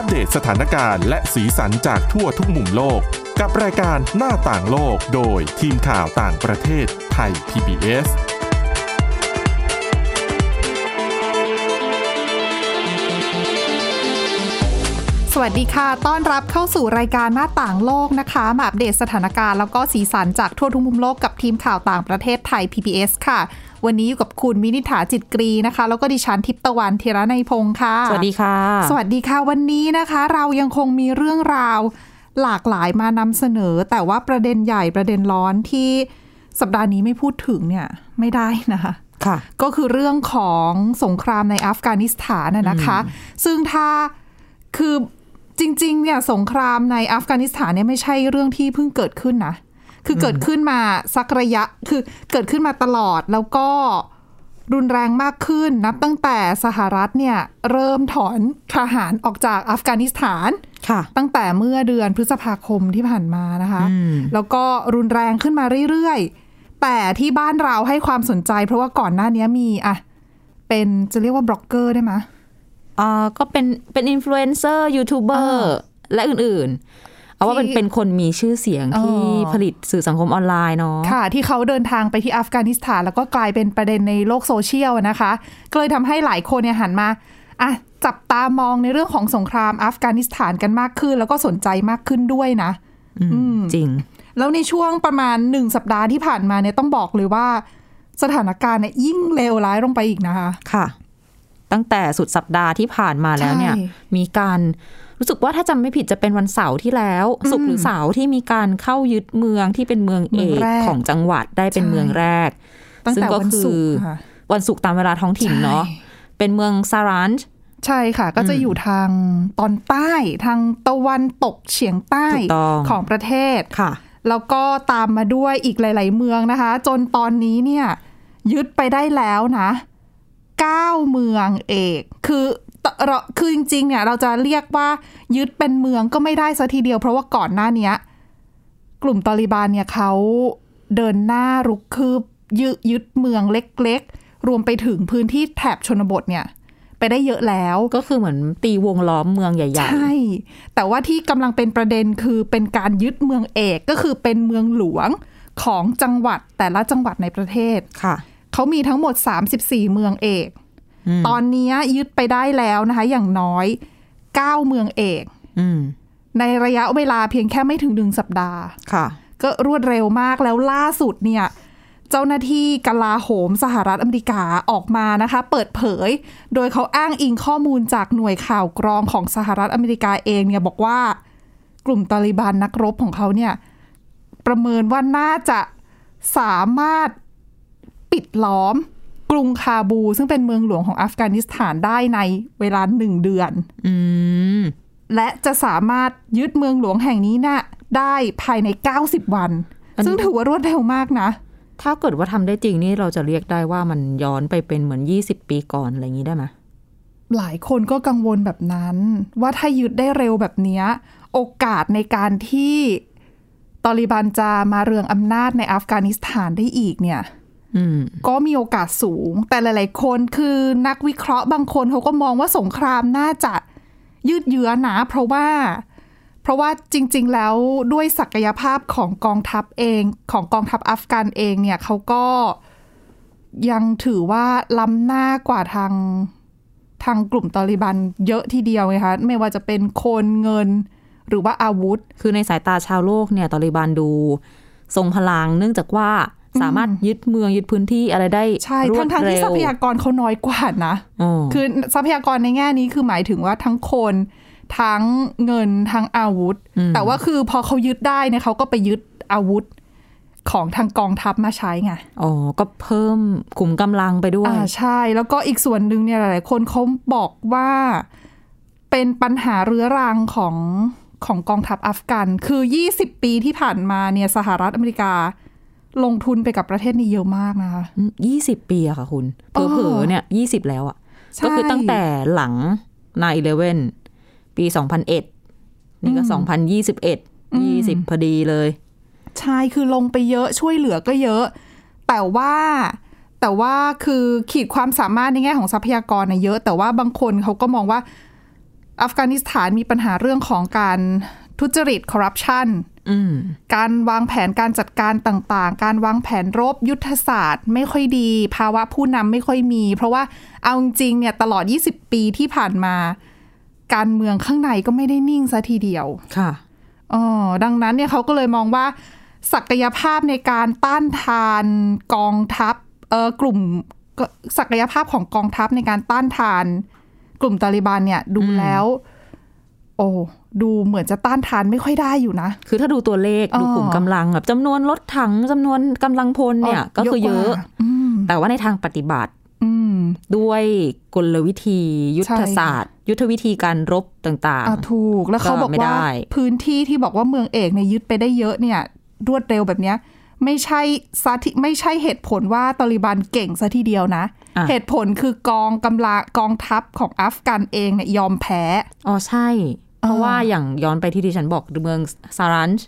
อัปเดตสถานการณ์และสีสันจากทั่วทุกมุมโลกกับรายการหน้าต่างโลกโดยทีมข่าวต่างประเทศไทย PBSสวัสดีค่ะต้อนรับเข้าสู่รายการหน้าต่างโลกนะคะมาอัปเดตสถานการณ์แล้วก็สีสันจากทั่วทุกมุมโลกกับทีมข่าวต่างประเทศไทย PBS ค่ะวันนี้อยู่กับคุณวินิษฐาจิตกรีนะคะแล้วก็ดิฉันทิพย์ตะวันธีระนัยพงศ์ค่ะสวัสดีค่ะสวัสดีค่ะวันนี้นะคะเรายังคงมีเรื่องราวหลากหลายมานำเสนอแต่ว่าประเด็นใหญ่ประเด็นร้อนที่สัปดาห์นี้ไม่พูดถึงเนี่ยไม่ได้นะคะค่ะก็คือเรื่องของสงครามในอัฟกานิสถานนะคะซึ่งถ้าคือจริงๆเนี่ยสงครามในอัฟกานิสถานเนี่ยไม่ใช่เรื่องที่เพิ่งเกิดขึ้นนะคือเกิดขึ้นมาสักระยะคือเกิดขึ้นมาตลอดแล้วก็รุนแรงมากขึ้นนับตั้งแต่สหรัฐเนี่ยเริ่มถอนทหารออกจากอัฟกานิสถานตั้งแต่เมื่อเดือนพฤษภาคมที่ผ่านมานะคะแล้วก็รุนแรงขึ้นมาเรื่อยๆแต่ที่บ้านเราให้ความสนใจเพราะว่าก่อนหน้านี้มีอ่ะเป็นจะเรียกว่าบล็อกเกอร์ได้ไหมก็เป็นอินฟลูเอนเซอร์ยูทูบเบอร์และอื่นๆเอาว่าเป็นคนมีชื่อเสียงที่ผลิตสื่อสังคมออนไลน์เนาะค่ะที่เขาเดินทางไปที่อัฟกานิสถานแล้วก็กลายเป็นประเด็นในโลกโซเชียลนะคะก็เลยทำให้หลายคนเนี่ยหันมาอ่ะจับตามองในเรื่องของสงครามอัฟกานิสถานกันมากขึ้นแล้วก็สนใจมากขึ้นด้วยนะจริงแล้วในช่วงประมาณ1สัปดาห์ที่ผ่านมาเนี่ยต้องบอกเลยว่าสถานการณ์เนี่ยยิ่งเลวร้ายลงไปอีกนะคะค่ะตั้งแต่สุดสัปดาห์ที่ผ่านมาแล้วเนี่ยมีการรู้สึกว่าถ้าจำไม่ผิดจะเป็นวันเสาร์ที่แล้วศุกร์หรือเสาร์ที่มีการเข้ายึดเมืองที่เป็นเมืองเอกของจังหวัดได้เป็นเมืองแรกซึ่งก็คือวันศุกร์ตามเวลาท้องถิ่นเนาะเป็นเมืองซารันจ์ใช่ค่ะก็จะอยู่ทางตอนใต้ทางตะวันตกเฉียงใต้ของประเทศค่ะแล้วก็ตามมาด้วยอีกหลายๆเมืองนะคะจนตอนนี้เนี่ยยึดไปได้แล้วนะ9 เมืองเอกคือจริงๆเนี่ยเราจะเรียกว่ายึดเป็นเมืองก็ไม่ได้ซะทีเดียวเพราะว่าก่อนหน้านี้กลุ่มตาลิบันเนี่ยเขาเดินหน้ารุกคืบยึดเมืองเล็กๆรวมไปถึงพื้นที่แถบชนบทเนี่ยไปได้เยอะแล้วก็คือเหมือนตีวงล้อมเมืองใหญ่ๆใช่แต่ว่าที่กำลังเป็นประเด็นคือเป็นการยึดเมืองเอกก็คือเป็นเมืองหลวงของจังหวัดแต่ละจังหวัดในประเทศค่ะเขามีทั้งหมด34เมืองเอกตอนนี้ยึดไปได้แล้วนะคะอย่างน้อย9เมืองเอกในระยะเวลาเพียงแค่ไม่ถึง1สัปดาห์ก็รวดเร็วมากแล้วล่าสุดเนี่ยเจ้าหน้าที่กลาโหมสหรัฐอเมริกาออกมานะคะเปิดเผยโดยเขาอ้างอิงข้อมูลจากหน่วยข่าวกรองของสหรัฐอเมริกาเองเนี่ยบอกว่ากลุ่มตาลิบันนักรบของเขาเนี่ยประเมินว่าน่าจะสามารถปิดล้อมกรุงคาบูซึ่งเป็นเมืองหลวงของอัฟกานิสถานได้ในเวลา1เดือนและจะสามารถยึดเมืองหลวงแห่งนี้นะได้ภายใน90วันซึ่งถือว่ารวดเร็วมากนะถ้าเกิดว่าทำได้จริงนี่เราจะเรียกได้ว่ามันย้อนไปเป็นเหมือน20ปีก่อนอะไรอย่างนี้ได้ไหมหลายคนก็กังวลแบบนั้นว่าถ้ายึดได้เร็วแบบนี้โอกาสในการที่ตาลิบันจะมาเรืองอำนาจในอัฟกานิสถานได้อีกเนี่ยก็มีโอกาสสูงแต่หลายๆคนคือนักวิเคราะห์บางคนเขาก็มองว่าสงครามน่าจะยืดเยื้อนะเพราะว่าจริงๆแล้วด้วยศักยภาพของกองทัพเองของกองทัพอัฟกันเองเนี่ยเขาก็ยังถือว่าล้ำหน้ากว่าทางกลุ่มตาลิบันเยอะทีเดียวนะคะไม่ว่าจะเป็นคนเงินหรือว่าอาวุธคือในสายตาชาวโลกเนี่ยตาลิบันดูทรงพลังเนื่องจากว่าสามารถยึดเมืองยึดพื้นที่อะไรได้ใช่ทั้งที่ทรัพยากรเขาน้อยกว่านะคือทรัพยากรในแง่นี้คือหมายถึงว่าทั้งคนทั้งเงินทั้งอาวุธแต่ว่าคือพอเขายึดได้เนี่ยเขาก็ไปยึดอาวุธของทางกองทัพมาใช้ไงอ๋อก็เพิ่มขุมกำลังไปด้วยใช่แล้วก็อีกส่วนหนึ่งเนี่ยหลายคนเขาบอกว่าเป็นปัญหาเรื้อรังของกองทัพอัฟกันคือ20ปีที่ผ่านมาเนี่ยสหรัฐอเมริกาลงทุนไปกับประเทศนี้เยอะมากนะคะ20ปีอะค่ะคุณเผลอๆเนี่ย20แล้วอะก็คือตั้งแต่หลัง9/11ปี2001นี่ก็2021 20พอดีเลยใช่คือลงไปเยอะช่วยเหลือก็เยอะแต่ว่าคือขีดความสามารถในแง่ของทรัพยากรน่ะเยอะแต่ว่าบางคนเขาก็มองว่า อัฟกานิสถานมีปัญหาเรื่องของการทุจริตคอร์รัปชันการวางแผนการจัดการต่างๆการวางแผนรบยุทธศาสตร์ไม่ค่อยดีภาวะผู้นำไม่ค่อยมีเพราะว่าเอาจริงเนี่ยตลอด20ปีที่ผ่านมาการเมืองข้างในก็ไม่ได้นิ่งซะทีเดียวค่ะดังนั้นเนี่ยเขาก็เลยมองว่าศักยภาพในการต้านทานกองทัพกลุ่มศักยภาพของกองทัพในการต้านทานกลุ่มตาลิบันเนี่ยดูแล้วโอ้ดูเหมือนจะต้านทานไม่ค่อยได้อยู่นะคือถ้าดูตัวเลขดูกลุ่มกำลังแบบจำนวนรถถังจำนวนกำลังพลเนี่ยก็คือเยอะแต่ว่าในทางปฏิบัติด้วยกลวิธียุทธศาสตร์ยุทธวิธีการรบต่างๆถูกแล้วเขาบอกว่าพื้นที่ที่บอกว่าเมืองเอกเนี่ยยึดไปได้เยอะเนี่ยรวดเร็วแบบเนี้ยไม่ใช่เหตุผลว่าตาลิบันเก่งซะทีเดียวนะเหตุผลคือกองกำลังกองทัพของอัฟกันเองเนี่ยยอมแพ้อ๋อใช่เพราะว่าอย่างย้อนไปที่ดิฉันบอกเมืองซารันช์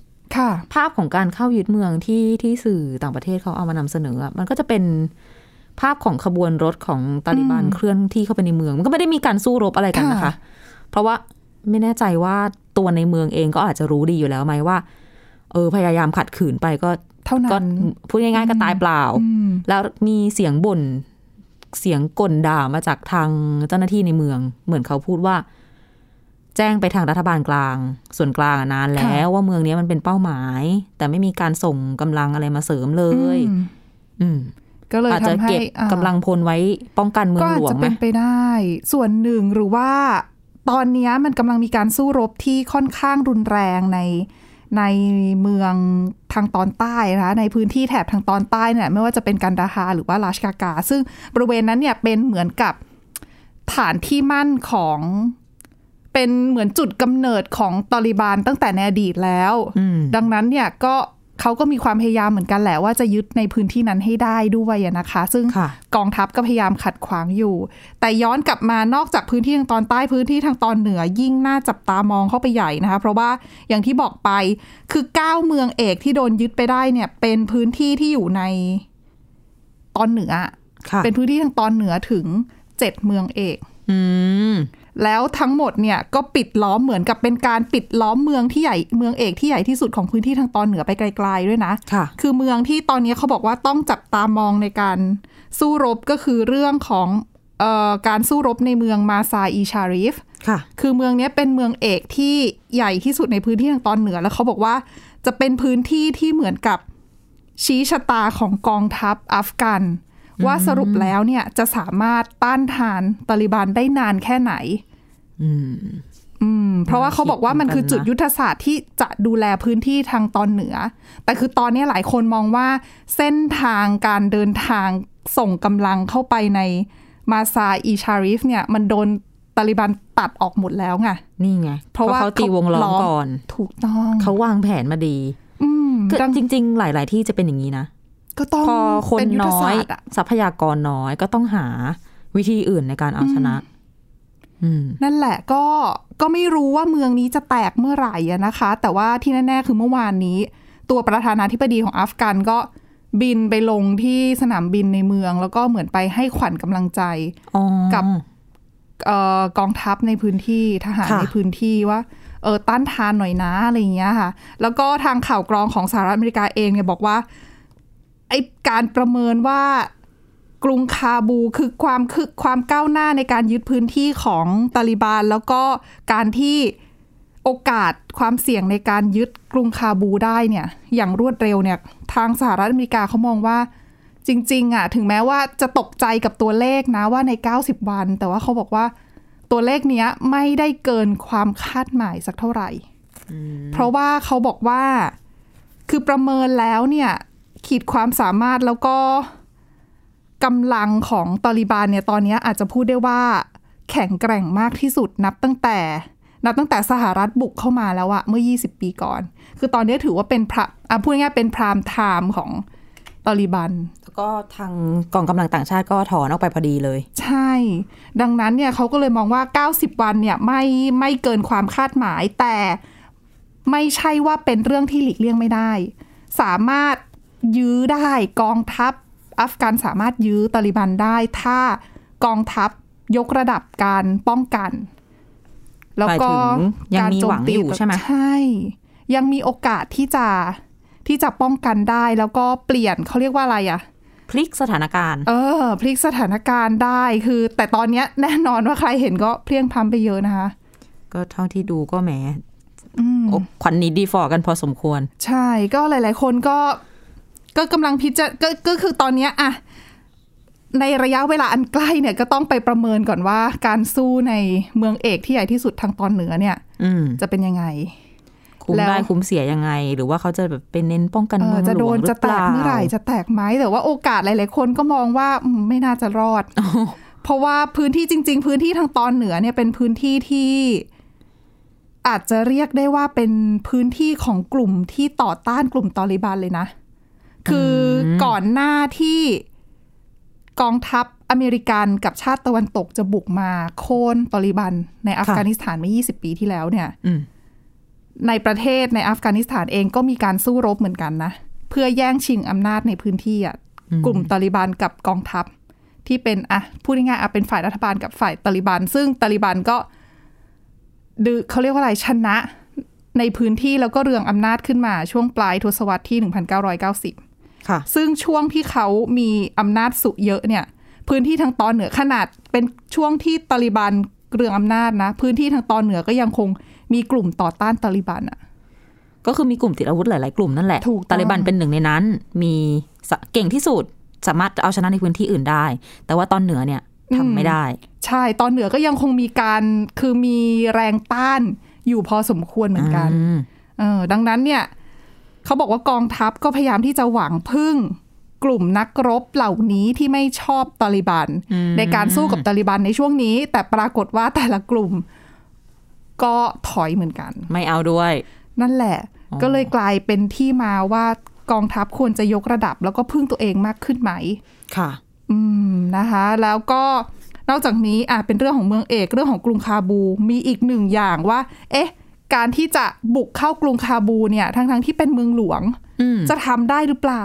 ภาพของการเข้ายึดเมืองที่สื่อต่างประเทศเขาเอามานำเสนอมันก็จะเป็นภาพของขบวนรถของตาลิบันเคลื่อนที่เข้าไปในเมืองมันก็ไม่ได้มีการสู้รบอะไรกันนะคะเพราะว่าไม่แน่ใจว่าตัวในเมืองเองก็อาจจะรู้ดีอยู่แล้วไหมว่าพยายามขัดขืนไปก็เท่านั้นพูดง่ายๆก็ตายเปล่าแล้วมีเสียงบ่นเสียงก่นด่ามาจากทางเจ้าหน้าที่ในเมืองเหมือนเขาพูดว่าแจ้งไปทางรัฐบาลกลางส่วนกลางนานแล้วว่าเมืองนี้มันเป็นเป้าหมายแต่ไม่มีการส่งกำลังอะไรมาเสริมเลยก็เลยอาจจะเก็บกำลังพลไว้ป้องกันเมืองหลวงก็อาจจะเป็นไปได้ส่วนหนึ่งหรือว่าตอนนี้มันกำลังมีการสู้รบที่ค่อนข้างรุนแรงในเมืองทางตอนใต้นะคะในพื้นที่แถบทางตอนใต้เนี่ยไม่ว่าจะเป็นกันดาฮาร์หรือว่าราชกากาซึ่งบริเวณนั้นเนี่ยเป็นเหมือนกับฐานที่มั่นของเป็นเหมือนจุดกำเนิดของตาลิบันตั้งแต่ในอดีตแล้วดังนั้นเนี่ยก็เขาก็มีความพยายามเหมือนกันแหละว่าจะยึดในพื้นที่นั้นให้ได้ด้วยนะคะซึ่งกองทัพก็พยายามขัดขวางอยู่แต่ย้อนกลับมานอกจากพื้นที่ทางตอนใต้พื้นที่ทางตอนเหนือยิ่งน่าจับตามองเข้าไปใหญ่นะคะเพราะว่าอย่างที่บอกไปคือ9เมืองเอกที่โดนยึดไปได้เนี่ยเป็นพื้นที่ที่อยู่ในตอนเหนือเป็นพื้นที่ทางตอนเหนือถึง7เมืองเอกแล้วทั้งหมดเนี่ยก็ปิดล้อมเหมือนกับเป็นการปิดล้อมเมืองเอกที่ใหญ่ที่สุดของพื้นที่ทางตอนเหนือไปไกลๆด้วยนะคือเมืองที่ตอนนี้เขาบอกว่าต้องจับตามองในการสู้รบก็คือเรื่องของการสู้รบในเมืองมาซาอีชาริฟคือเมืองนี้เป็นเมืองเอกที่ใหญ่ที่สุดในพื้นที่ทางตอนเหนือแล้วเขาบอกว่าจะเป็นพื้นที่ที่เหมือนกับชี้ชะตาของกองทัพอัฟกันว่าสรุปแล้วเนี่ยจะสามารถต้านทานตาลิบันได้นานแค่ไหนเพราะว่าเขาบอกว่ามันคือจุดยุทธศาสตร์ที่จะดูแลพื้นที่ทางตอนเหนือแต่คือตอนนี้หลายคนมองว่าเส้นทางการเดินทางส่งกำลังเข้าไปในมาซาอีชาริฟเนี่ยมันโดนตาลิบันตัดออกหมดแล้วไงนี่ไงเพราะว่าเขาตีวงล้อมก่อนถูกต้องเขาวางแผนมาดีจริงๆหลายๆที่จะเป็นอย่างนี้นะพอคนน้อยทรัพยากรน้อยก็ต้องหาวิธีอื่นในการเอาชนะนั่นแหละก็ไม่รู้ว่าเมืองนี้จะแตกเมื่อไหร่นะคะแต่ว่าที่แน่ๆคือเมื่อวานนี้ตัวประธานาธิบดีของอัฟกันก็บินไปลงที่สนามบินในเมืองแล้วก็เหมือนไปให้ขวัญกำลังใจกับกองทัพในพื้นที่ทหารในพื้นที่ว่าต้านทานหน่อยนะอะไรอย่างเงี้ยค่ะแล้วก็ทางข่าวกรองของสหรัฐอเมริกาเองเนี่ยบอกว่าไอการประเมินว่ากรุงคาบูคือความก้าวหน้าในการยึดพื้นที่ของตาลิบันแล้วก็การที่โอกาสความเสี่ยงในการยึดกรุงคาบูได้เนี่ยอย่างรวดเร็วเนี่ยทางสหรัฐอเมริกาเขามองว่าจริงๆอ่ะถึงแม้ว่าจะตกใจกับตัวเลขนะว่าใน90วันแต่ว่าเขาบอกว่าตัวเลขเนี้ยไม่ได้เกินความคาดหมายสักเท่าไหร่เพราะว่าเขาบอกว่าคือประเมินแล้วเนี่ยขีดความสามารถแล้วก็กำลังของตาลิบันเนี่ยตอนนี้อาจจะพูดได้ว่าแข็งแกร่งมากที่สุดนับตั้งแต่สหรัฐบุกเข้ามาแล้วอะเมื่อ20ปีก่อนคือตอนนี้ถือว่าเป็นพูดง่ายๆเป็นไพม์ไทม์ของตาลิบันแล้วก็ทางกองกำลังต่างชาติก็ถอนออกไปพอดีเลยใช่ดังนั้นเนี่ยเขาก็เลยมองว่า90วันเนี่ยไม่เกินความคาดหมายแต่ไม่ใช่ว่าเป็นเรื่องที่หลีกเลี่ยงไม่ได้สามารถยื้อได้กองทัพอัฟกันสามารถยื้อตาลิบันได้ถ้ากองทัพยกระดับการป้องกัน แล้วก็ยังมีหวังอยู่ใช่ไหมใช่ยังมีโอกาสที่จะป้องกันได้แล้วก็เปลี่ยนเขาเรียกว่าอะไรอะพลิกสถานการณ์พลิกสถานการณ์ได้คือแต่ตอนนี้แน่นอนว่าใครเห็นก็เพลียงพล้ำไปเยอะนะคะก็เท่าที่ดูก็แหมขวัญหนีดีฟอกันพอสมควรใช่ก็หลายๆคนก็กำลังพิจารณาก็คือตอนนี้อะในระยะเวลาอันใกล้เนี่ยก็ต้องไปประเมินก่อนว่าการสู้ในเมืองเอกที่ใหญ่ที่สุดทางตอนเหนือเนี่ยจะเป็นยังไงคุ้มได้คุ้มเสียยังไงหรือว่าเขาจะแบบเป็นเน้นป้องกันเมืองหลวงหรือเปล่าจะโดนจะแตกเมื่อไหร่จะแตกไหมแต่ว่าโอกาสหลายๆคนก็มองว่าไม่น่าจะรอด เพราะว่าพื้นที่จริงๆพื้นที่ทางตอนเหนือเนี่ยเป็นพื้นที่ที่อาจจะเรียกได้ว่าเป็นพื้นที่ของกลุ่มที่ต่อต้านกลุ่มตอลิบันเลยนะคือก่อนหน้าที่กองทัพอเมริกันกับชาติตะวันตกจะบุกมาโค่นตอลิบันในอัฟกานิสถานเมื่อ20 ปีที่แล้วเนี่ยในประเทศในอัฟกานิสถานเองก็มีการสู้รบเหมือนกันนะเพื่อแย่งชิงอำนาจในพื้นที่กลุ่มตอลิบันกับกองทัพที่เป็นพูดง่ายๆเป็นฝ่ายรัฐบาลกับฝ่ายตอลิบันซึ่งตอลิบันก็เขาเรียกว่าอะไรชนะในพื้นที่แล้วก็เรืองอำนาจขึ้นมาช่วงปลายทศวรรษที่1990ซึ่งช่วงที่เขามีอำนาจสุเยอะเนี่ยพื้นที่ทางตอนเหนือขนาดเป็นช่วงที่ตาลิบันเรืองอำนาจนะพื้นที่ทางตอนเหนือก็ยังคงมีกลุ่มต่อต้านตาลิบันอ่ะก็คือมีกลุ่มติดอาวุธหลายๆกลุ่มนั่นแหละตาลิบันเป็นหนึ่งในนั้นมีเก่งที่สุดสามารถเอาชนะในพื้นที่อื่นได้แต่ว่าตอนเหนือเนี่ยทำไม่ได้ใช่ตอนเหนือก็ยังคงมีการคือมีแรงต้านอยู่พอสมควรเหมือนกันดังนั้นเนี่ยเขาบอกว่ากองทัพก็พยายามที่จะหวังพึ่งกลุ่มนักรบเหล่านี้ที่ไม่ชอบตาลิบันในการสู้กับตาลิบันในช่วงนี้แต่ปรากฏว่าแต่ละกลุ่มก็ถอยเหมือนกันไม่เอาด้วยนั่นแหละก็เลยกลายเป็นที่มาว่ากองทัพควรจะยกระดับแล้วก็พึ่งตัวเองมากขึ้นไหมค่ะนะคะแล้วก็นอกจากนี้เป็นเรื่องของเมืองเอกเรื่องของกรุงคาบูมีอีกหนึ่งอย่างว่าเอ๊ะการที่จะบุกเข้ากรุงคาบูเนี่ยทั้งที่เป็นเมืองหลวงจะทำได้หรือเปล่า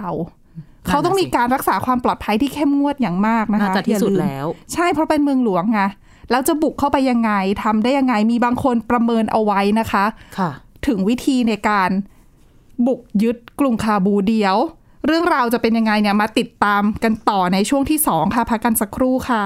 เขาต้องมีการรักษาความปลอดภัยที่เข้มงวดอย่างมากนะคะที่สุดแล้วใช่เพราะเป็นเมืองหลวงไงแล้วจะบุกเข้าไปยังไงทำได้ยังไงมีบางคนประเมินเอาไว้นะคะถึงวิธีในการบุกยึดกรุงคาบูเดียวเรื่องราวจะเป็นยังไงเนี่ยมาติดตามกันต่อในช่วงที่2ค่ะพักกันสักครู่ค่ะ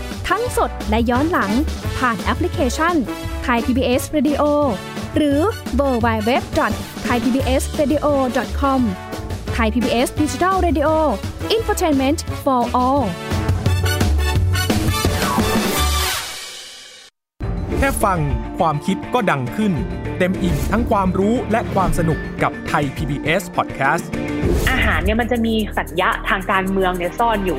ๆทั้งสดและย้อนหลังผ่านแอปพลิเคชัน Thai PBS Radio หรือ www.thaipbsradio.com Thai PBS Digital Radio Infotainment for all แค่ฟังความคิดก็ดังขึ้นเต็มอิ่มทั้งความรู้และความสนุกกับ Thai PBS Podcast อาหารเนี่ยมันจะมีสัญญะทางการเมืองเนี่ยซ่อนอยู่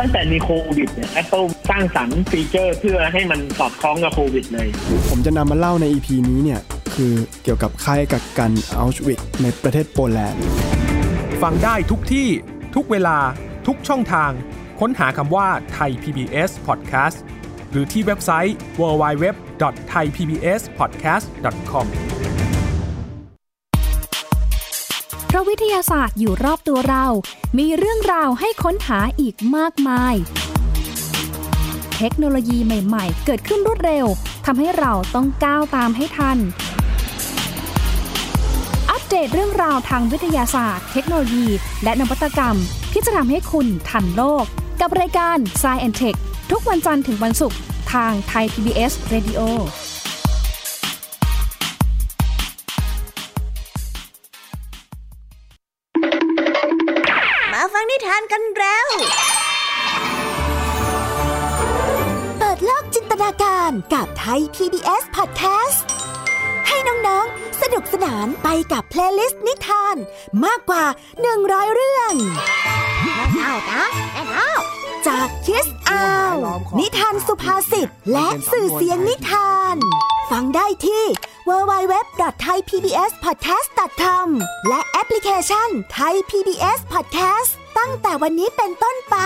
ตั้งแต่มีโควิดเนี่ย Apple สร้างสรรค์ฟีเจอร์เพื่อให้มันสอดคล้องกับโควิดเลยผมจะนำมาเล่าใน EP นี้เนี่ยคือเกี่ยวกับค่ายกักกันอัลชวิกในประเทศโปแลนด์ฟังได้ทุกที่ทุกเวลาทุกช่องทางค้นหาคำว่า Thai PBS Podcast หรือที่เว็บไซต์ www.thaipbspodcast.com เพราะวิทยาศาสตร์อยู่รอบตัวเรามีเรื่องราวให้ค้นหาอีกมากมายเทคโนโลยีใหม่ๆเกิดขึ้นรวดเร็วทำให้เราต้องก้าวตามให้ทันอัปเดตเรื่องราวทางวิทยาศาสตร์เทคโนโลยีและนวัตกรรมที่จะทำให้คุณทันโลกกับรายการ Science and Tech ทุกวันจันทร์ถึงวันศุกร์ทาง Thai PBS Radio ฟังนิทานกันแล้วเปิดโลกจินตนาการกับไทย PBS Podcast ให้น้องๆสนุกสนานไปกับเพลย์ลิสต์นิทานมากกว่า100เรื่องจากคิสอ้าวนิทานสุภาษิตและสื่อเสียงนิทานฟังได้ที่ www.thaipbspodcast.com และแอปพลิเคชัน Thai PBS Podcast ตั้งแต่วันนี้เป็นต้นไปห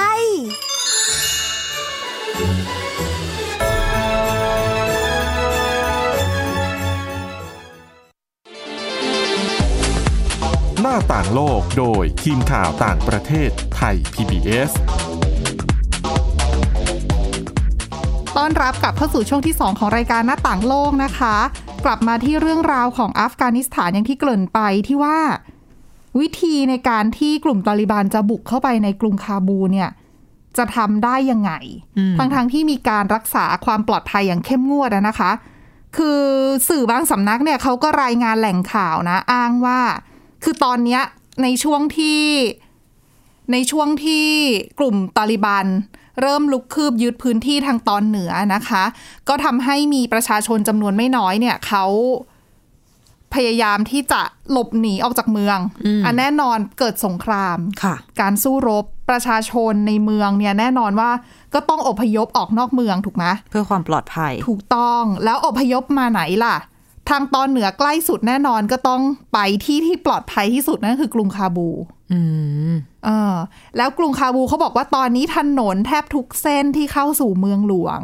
น้าต่างโลกโดยทีมข่าวต่างประเทศไทย PBS ต้อนรับกลับเข้าสู่ช่วงที่2ของรายการหน้าต่างโลกนะคะกลับมาที่เรื่องราวของอัฟกานิสถานอย่างที่เกริ่นไปที่ว่าวิธีในการที่กลุ่มตาลิบันจะบุกเข้าไปในกรุงคาบูเนี่ยจะทำได้ยังไงทั้งที่มีการรักษาความปลอดภัยอย่างเข้มงวดนะคะคือสื่อบางสำนักเนี่ยเขาก็รายงานแหล่งข่าวนะอ้างว่าคือตอนนี้ในช่วงที่กลุ่มตาลิบันเริ่มลุกคืบยึดพื้นที่ทางตอนเหนือนะคะก็ทำให้มีประชาชนจำนวนไม่น้อยเนี่ยเขาพยายามที่จะหลบหนีออกจากเมืองแน่นอนเกิดสงครามการสู้รบประชาชนในเมืองเนี่ยแน่นอนว่าก็ต้องอพยพออกนอกเมืองถูกไหมเพื่อความปลอดภัยถูกต้องแล้วอพยพมาไหนล่ะทางตอนเหนือใกล้สุดแน่นอนก็ต้องไปที่ปลอดภัยที่สุดนั่นคือกรุงคาบูแล้วกรุงคาบูเขาบอกว่าตอนนี้ถนนแทบทุกเส้นที่เข้าสู่เมืองหลวง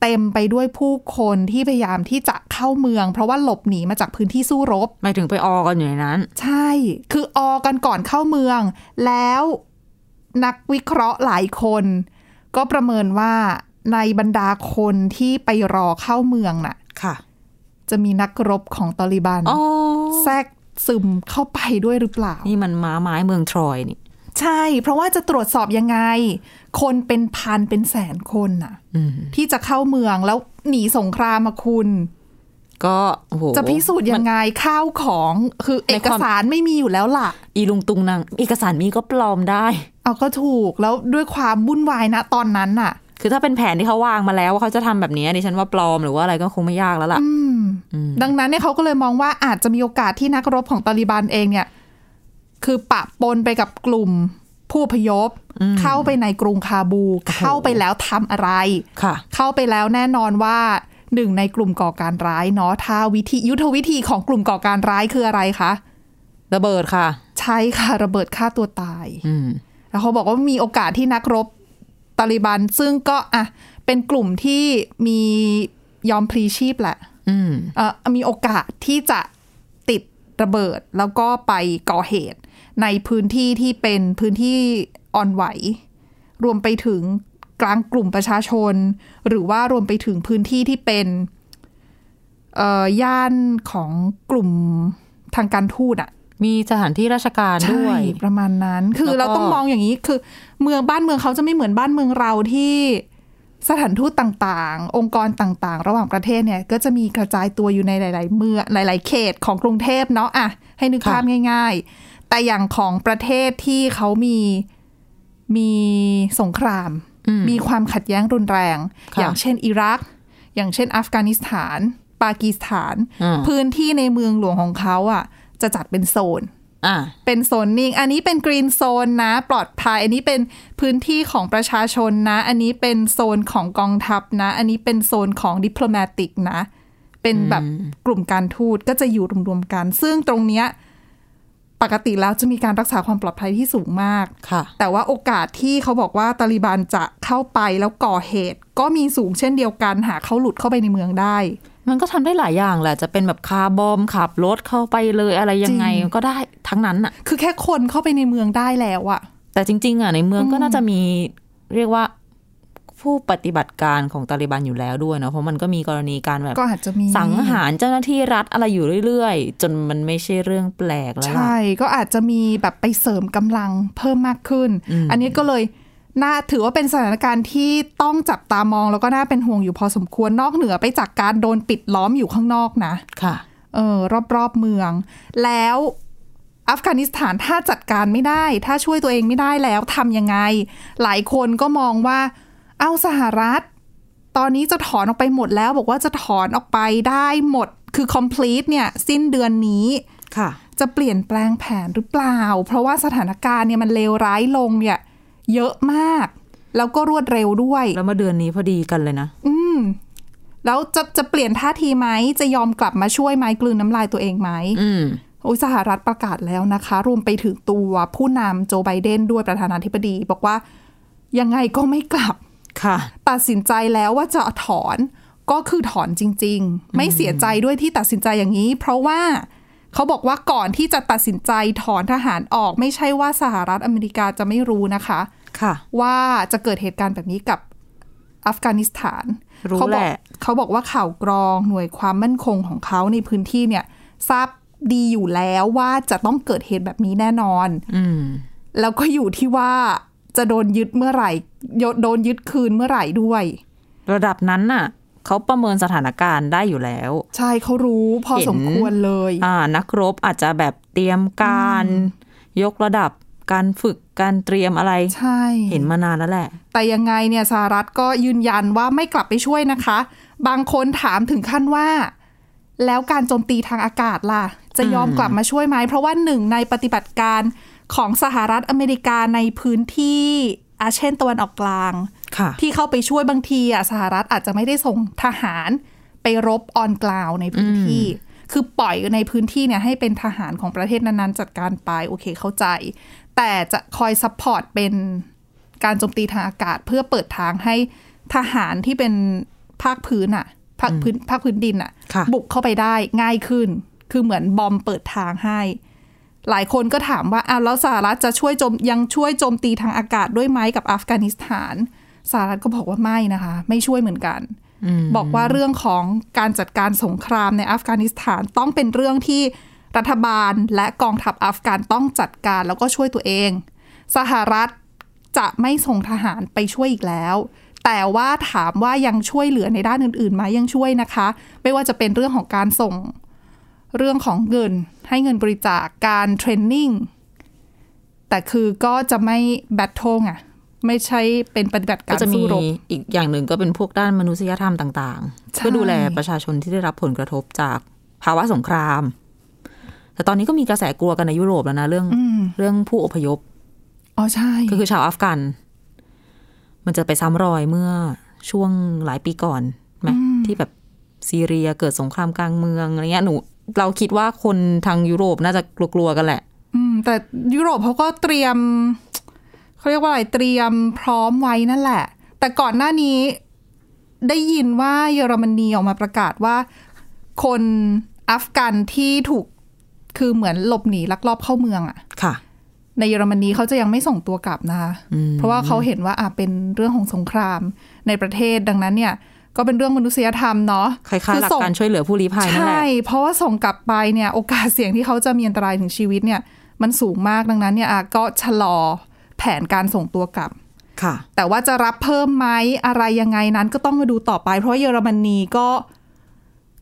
เต็มไปด้วยผู้คนที่พยายามที่จะเข้าเมืองเพราะว่าหลบหนีมาจากพื้นที่สู้รบหมายถึงไปออกันอยู่ในนั้นใช่คือออกันก่อนเข้าเมืองแล้วนักวิเคราะห์หลายคนก็ประเมินว่าในบรรดาคนที่ไปรอเข้าเมืองน่ะค่ะจะมีนักรบของตาลิบันแทรกซึมเข้าไปด้วยหรือเปล่านี่มันม้าไม้เมืองทรอยนี่ใช่เพราะว่าจะตรวจสอบยังไงคนเป็นพันเป็นแสนคนน่ะที่จะเข้าเมืองแล้วหนีสงครามมาคุณก็จะพิสูจน์ยังไงข้าวของคือเอกสารไม่มีอยู่แล้วล่ะอีลุงตุงนางเอกสารมีก็ปลอมได้เอาก็ถูกแล้วด้วยความวุ่นวายนะตอนนั้นน่ะคือถ้าเป็นแผนที่เขาวางมาแล้วว่าเขาจะทำแบบนี้ดิฉันว่าปลอมหรือว่าอะไรก็คงไม่ยากแล้วล่ะดังนั้นเนี่ยเขาก็เลยมองว่าอาจจะมีโอกาสที่นักรบของตาลิบันเองเนี่ยคือปะปนไปกับกลุ่มผู้อพยพเข้าไปในกรุงคาบูเข้าไปแล้วทำอะไรเข้าไปแล้วแน่นอนว่าหนึ่งในกลุ่มก่อการร้ายเนาะถ้ายุทธวิธีของกลุ่มก่อการร้ายคืออะไรคะระเบิดค่ะใช่ค่ะระเบิดฆ่าตัวตายแล้วเขาบอกว่ามีโอกาสที่นักรบตาลิบันซึ่งก็เป็นกลุ่มที่มียอมพลีชีพแหละมีโอกาสที่จะติดระเบิดแล้วก็ไปก่อเหตุในพื้นที่ที่เป็นพื้นที่อ่อนไหวรวมไปถึงกลางกลุ่มประชาชนหรือว่ารวมไปถึงพื้นที่ที่เป็นย่านของกลุ่มทางการทูตอ่ะมีสถานที่ราชการด้วยประมาณนั้นคือเราต้องมองอย่างนี้คือเมืองบ้านเมืองเขาจะไม่เหมือนบ้านเมืองเราที่สถานทูตต่างๆองค์กรต่างๆระหว่างประเทศเนี่ยก็จะมีกระจายตัวอยู่ในหลายๆเมืองหลายๆเขตของกรุงเทพเนาะอ่ะให้นึกภาพง่ายๆแต่อย่างของประเทศที่เขามีสงครามมีความขัดแย้งรุนแรงอย่างเช่นอิรักอย่างเช่นอัฟกานิสถานปากีสถานพื้นที่ในเมืองหลวงของเขาอ่ะจะจัดเป็นโซนเป็นโซนนิ่งอันนี้เป็นกรีนโซนนะปลอดภัยอันนี้เป็นพื้นที่ของประชาชนนะอันนี้เป็นโซนของกองทัพนะอันนี้เป็นโซนของดิปโลมาติกนะเป็นแบบกลุ่มการทูตก็จะอยู่รวมๆกันซึ่งตรงเนี้ยปกติแล้วจะมีการรักษาความปลอดภัยที่สูงมากแต่ว่าโอกาสที่เขาบอกว่าตาลิบันจะเข้าไปแล้วก่อเหตุก็มีสูงเช่นเดียวกันหากเขาหลุดเข้าไปในเมืองได้มันก็ทำได้หลายอย่างแหละจะเป็นแบบคาร์บอมขับรถเข้าไปเลยอะไรยังไงก็ได้ทั้งนั้นอ่ะคือแค่คนเข้าไปในเมืองได้แล้วอ่ะแต่จริงๆอ่ะในเมืองก็น่าจะมีเรียกว่าผู้ปฏิบัติการของตาลิบันอยู่แล้วด้วยเนาะเพราะมันก็มีกรณีการแบบก็อาจจะมีสังหารเจ้าหน้าที่รัฐอะไรอยู่เรื่อยๆจนมันไม่ใช่เรื่องแปลกแล้วใช่ก็อาจจะมีแบบไปเสริมกำลังเพิ่มมากขึ้นอันนี้ก็เลยน่าถือว่าเป็นสถานการณ์ที่ต้องจับตามองแล้วก็น่าเป็นห่วงอยู่พอสมควรนอกเหนือไปจากการโดนปิดล้อมอยู่ข้างนอกนะค่ะรอบๆเมืองแล้ว อัฟกานิสถานถ้าจัดการไม่ได้ถ้าช่วยตัวเองไม่ได้แล้วทำยังไงหลายคนก็มองว่าเอาสหรัฐตอนนี้จะถอนออกไปหมดแล้วบอกว่าจะถอนออกไปได้หมดคือ complete เนี่ยสิ้นเดือนนี้จะเปลี่ยนแปลงแผนหรือเปล่าเพราะว่าสถานการณ์เนี่ยมันเลวร้ายลงเนี่ยเยอะมากแล้วก็รวดเร็วด้วยแล้วมาเดือนนี้พอดีกันเลยนะแล้วจะเปลี่ยนท่าทีไหมจะยอมกลับมาช่วยไหมกลืนน้ำลายตัวเองไหมสหรัฐประกาศแล้วนะคะรวมไปถึงตัวผู้นำโจไบเดนด้วยประธานาธิบดีบอกว่ายังไงก็ไม่กลับตัดสินใจแล้วว่าจะถอนก็คือถอนจริงๆไม่เสียใจด้วยที่ตัดสินใจอย่างนี้เพราะว่าเขาบอกว่าก่อนที่จะตัดสินใจถอนทหารออกไม่ใช่ว่าสหรัฐอเมริกาจะไม่รู้นะคะว่าจะเกิดเหตุการณ์แบบนี้กับอัฟกานิสถานเขาบอกว่าข่าวกรองหน่วยความมั่นคงของเขาในพื้นที่เนี่ยทราบดีอยู่แล้วว่าจะต้องเกิดเหตุแบบนี้แน่นอนแล้วก็อยู่ที่ว่าจะโดนยึดเมื่อไหร่โดนยึดคืนเมื่อไหร่ด้วยระดับนั้นน่ะเขาประเมินสถานการณ์ได้อยู่แล้วใช่เขารู้พอสมควรเลยนักรบอาจจะแบบเตรียมการยกระดับการฝึกการเตรียมอะไรเห็นมานานแล้วแหละแต่ยังไงเนี่ยสหรัฐก็ยืนยันว่าไม่กลับไปช่วยนะคะบางคนถามถึงขั้นว่าแล้วการโจมตีทางอากาศล่ะจะยอมกลับมาช่วยไหมเพราะว่าหนึ่งในปฏิบัติการของสหรัฐอเมริกาในพื้นที่อาเช่นตะวันออกกลางที่เข้าไปช่วยบางทีสหรัฐอาจจะไม่ได้ส่งทหารไปรบออนกราวในพื้นที่คือปล่อยในพื้นที่เนี่ยให้เป็นทหารของประเทศนั้นๆจัดการไปโอเคเข้าใจแต่จะคอยซัพพอร์ตเป็นการโจมตีทางอากาศเพื่อเปิดทางให้ทหารที่เป็นภาคพื้นอ่ะภาคพื้นดินอ่ะบุกเข้าไปได้ง่ายขึ้นคือเหมือนบอมเปิดทางให้หลายคนก็ถามว่าอ้าวแล้วสหรัฐจะยังช่วยโจมตีทางอากาศด้วยไหมกับอัฟกานิสถานสหรัฐก็บอกว่าไม่นะคะไม่ช่วยเหมือนกันบอกว่าเรื่องของการจัดการสงครามในอัฟกานิสถานต้องเป็นเรื่องที่รัฐบาลและกองทัพอัฟกานต้องจัดการแล้วก็ช่วยตัวเองสหรัฐจะไม่ส่งทหารไปช่วยอีกแล้วแต่ว่าถามว่ายังช่วยเหลือในด้านอื่นๆไหมยังช่วยนะคะไม่ว่าจะเป็นเรื่องของการส่งเรื่องของเงินให้เงินบริจาคการเทรนนิ่งแต่คือก็จะไม่แบทเทิลไงไม่ใช่เป็นปฏิบัติการสู้รบอีกอย่างหนึ่งก็เป็นพวกด้านมนุษยธรรมต่างๆเพื่อดูแลประชาชนที่ได้รับผลกระทบจากภาวะสงครามแต่ตอนนี้ก็มีกระแสกลัวกันในยุโรปแล้วนะเรื่องผู้อพยพอ๋อใช่คือชาวอัฟกันมันจะไปซ้ำรอยเมื่อช่วงหลายปีก่อนไหมที่แบบซีเรียเกิดสงครามกลางเมืองอะไรเงี้ยเราคิดว่าคนทางยุโรปน่าจะกลัวๆกันแหละแต่ยุโรปเขาก็เตรียมเขาเรียกว่าอะไรเตรียมพร้อมไว้นั่นแหละแต่ก่อนหน้านี้ได้ยินว่าเยอรมนีออกมาประกาศว่าคนอัฟกันที่ถูกคือเหมือนหลบหนีลักลอบเข้าเมืองอ่ะค่ะในเยอรมนีเขาจะยังไม่ส่งตัวกลับนะคะเพราะว่าเขาเห็นว่าเป็นเรื่องของสงครามในประเทศดังนั้นเนี่ยก็เป็นเรื่องมนุษยธรรมเนาะคล้ายๆหลักการช่วยเหลือผู้ลี้ภัยนั่นแหละใช่เพราะว่าส่งกลับไปเนี่ยโอกาสเสี่ยงที่เขาจะมีอันตรายถึงชีวิตเนี่ยมันสูงมากดังนั้นเนี่ยก็ชะลอแผนการส่งตัวกลับค่ะแต่ว่าจะรับเพิ่มไหมอะไรยังไงนั้นก็ต้องมาดูต่อไปเพราะเยอรมนีก็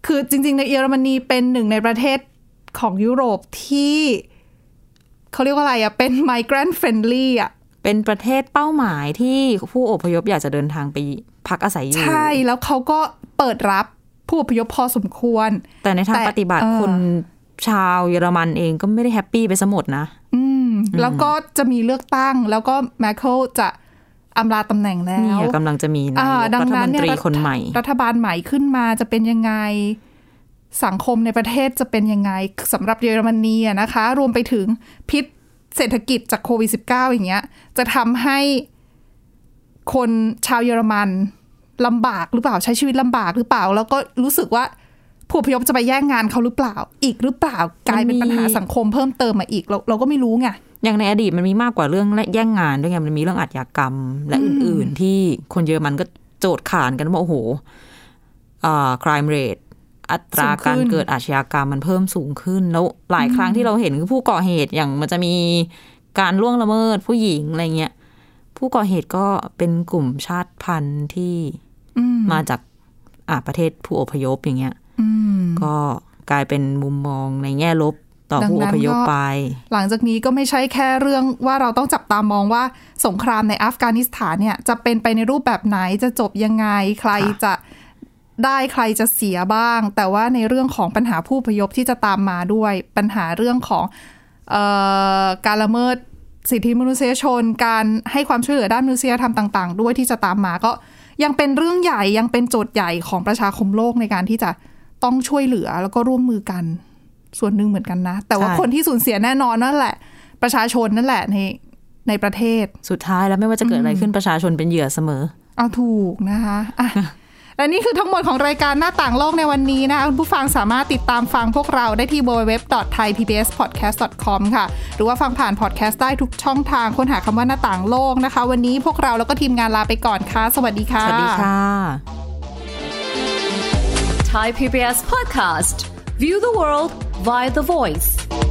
คือจริงๆในเยอรมนีเป็นหนึ่งในประเทศของยุโรปที่เขาเรียกว่าอะไรเป็น migrant friendly เป็นประเทศเป้าหมายที่ผู้อพยพอยากจะเดินทางไปพักอาศัยอยู่ใช่แล้วเขาก็เปิดรับผู้อพยพพอสมควรแต่ในทางปฏิบัติคนชาวเยอรมันเองก็ไม่ได้แฮปปี้ไปซะหมดนะแล้วก็จะมีเลือกตั้งแล้วก็แมคเคิลจะอำลาตำแหน่งแล้วนี่กำลังจะมีนายกรัฐมนตรีคนใหม่รัฐบาลใหม่ขึ้นมาจะเป็นยังไงสังคมในประเทศจะเป็นยังไงสำหรับเยอรมนีนะคะรวมไปถึงพิษเศรษฐกิจจากโควิด -19 อย่างเงี้ยจะทำให้คนชาวเยอรมันลำบากหรือเปล่าใช้ชีวิตลำบากหรือเปล่าแล้วก็รู้สึกว่าผู้อพยพจะไปแย่งงานเขาหรือเปล่าอีกหรือเปล่ากลายเป็นปัญหาสังคมเพิ่มเติมมาอีกเราก็ไม่รู้ไงอย่างในอดีตมันมีมากกว่าเรื่องแย่งงานด้วยไงมันมีเรื่องอาชญากรรมและอื่นๆที่คนเยอรมันก็โจทย์ขานกันว่าโอ้โหcrime rateอัตราการเกิดอาชญากรรมมันเพิ่มสูงขึ้นแล้วหลายครั้งที่เราเห็นคือผู้ก่อเหตุอย่างมันจะมีการล่วงละเมิดผู้หญิงอะไรเงี้ยผู้ก่อเหตุก็เป็นกลุ่มชาติพันธุ์ที่มาจากประเทศผู้อพยพอย่างเงี้ยก็กลายเป็นมุมมองในแง่ลบ ต่อผู้อพยพไปหลังจากนี้ก็ไม่ใช่แค่เรื่องว่าเราต้องจับตามองว่าสงครามในอัฟกานิสถานเนี่ยจะเป็นไปในรูปแบบไหนจะจบยังไงใครจะได้ใครจะเสียบ้างแต่ว่าในเรื่องของปัญหาผู้อพยพที่จะตามมาด้วยปัญหาเรื่องของการละเมิดสิทธิมนุษยชนการให้ความช่วยเหลือด้านมนุษยธรรมต่างๆด้วยที่จะตามมาก็ยังเป็นเรื่องใหญ่ยังเป็นโจทย์ใหญ่ของประชาคมโลกในการที่จะต้องช่วยเหลือแล้วก็ร่วมมือกันส่วนหนึ่งเหมือนกันนะแต่ว่าคนที่สูญเสียแน่นอนนั่นแหละประชาชนนั่นแหละในประเทศสุดท้ายแล้วไม่ว่าจะเกิดอะไรขึ้นประชาชนเป็นเหยื่อเสมอเอาถูกนะคะและนี่คือทั้งหมดของรายการหน้าต่างโลกในวันนี้นะคะคุณผู้ฟังสามารถติดตามฟังพวกเราได้ที่ www.thaipbspodcast.com ค่ะหรือว่าฟังผ่านพอดแคสต์ได้ทุกช่องทางค้นหาคำว่าหน้าต่างโลกนะคะวันนี้พวกเราแล้วก็ทีมงานลาไปก่อนค่ะสวัสดีค่ะสวัสดีค่ะ Thai PBS Podcast View the world via the voice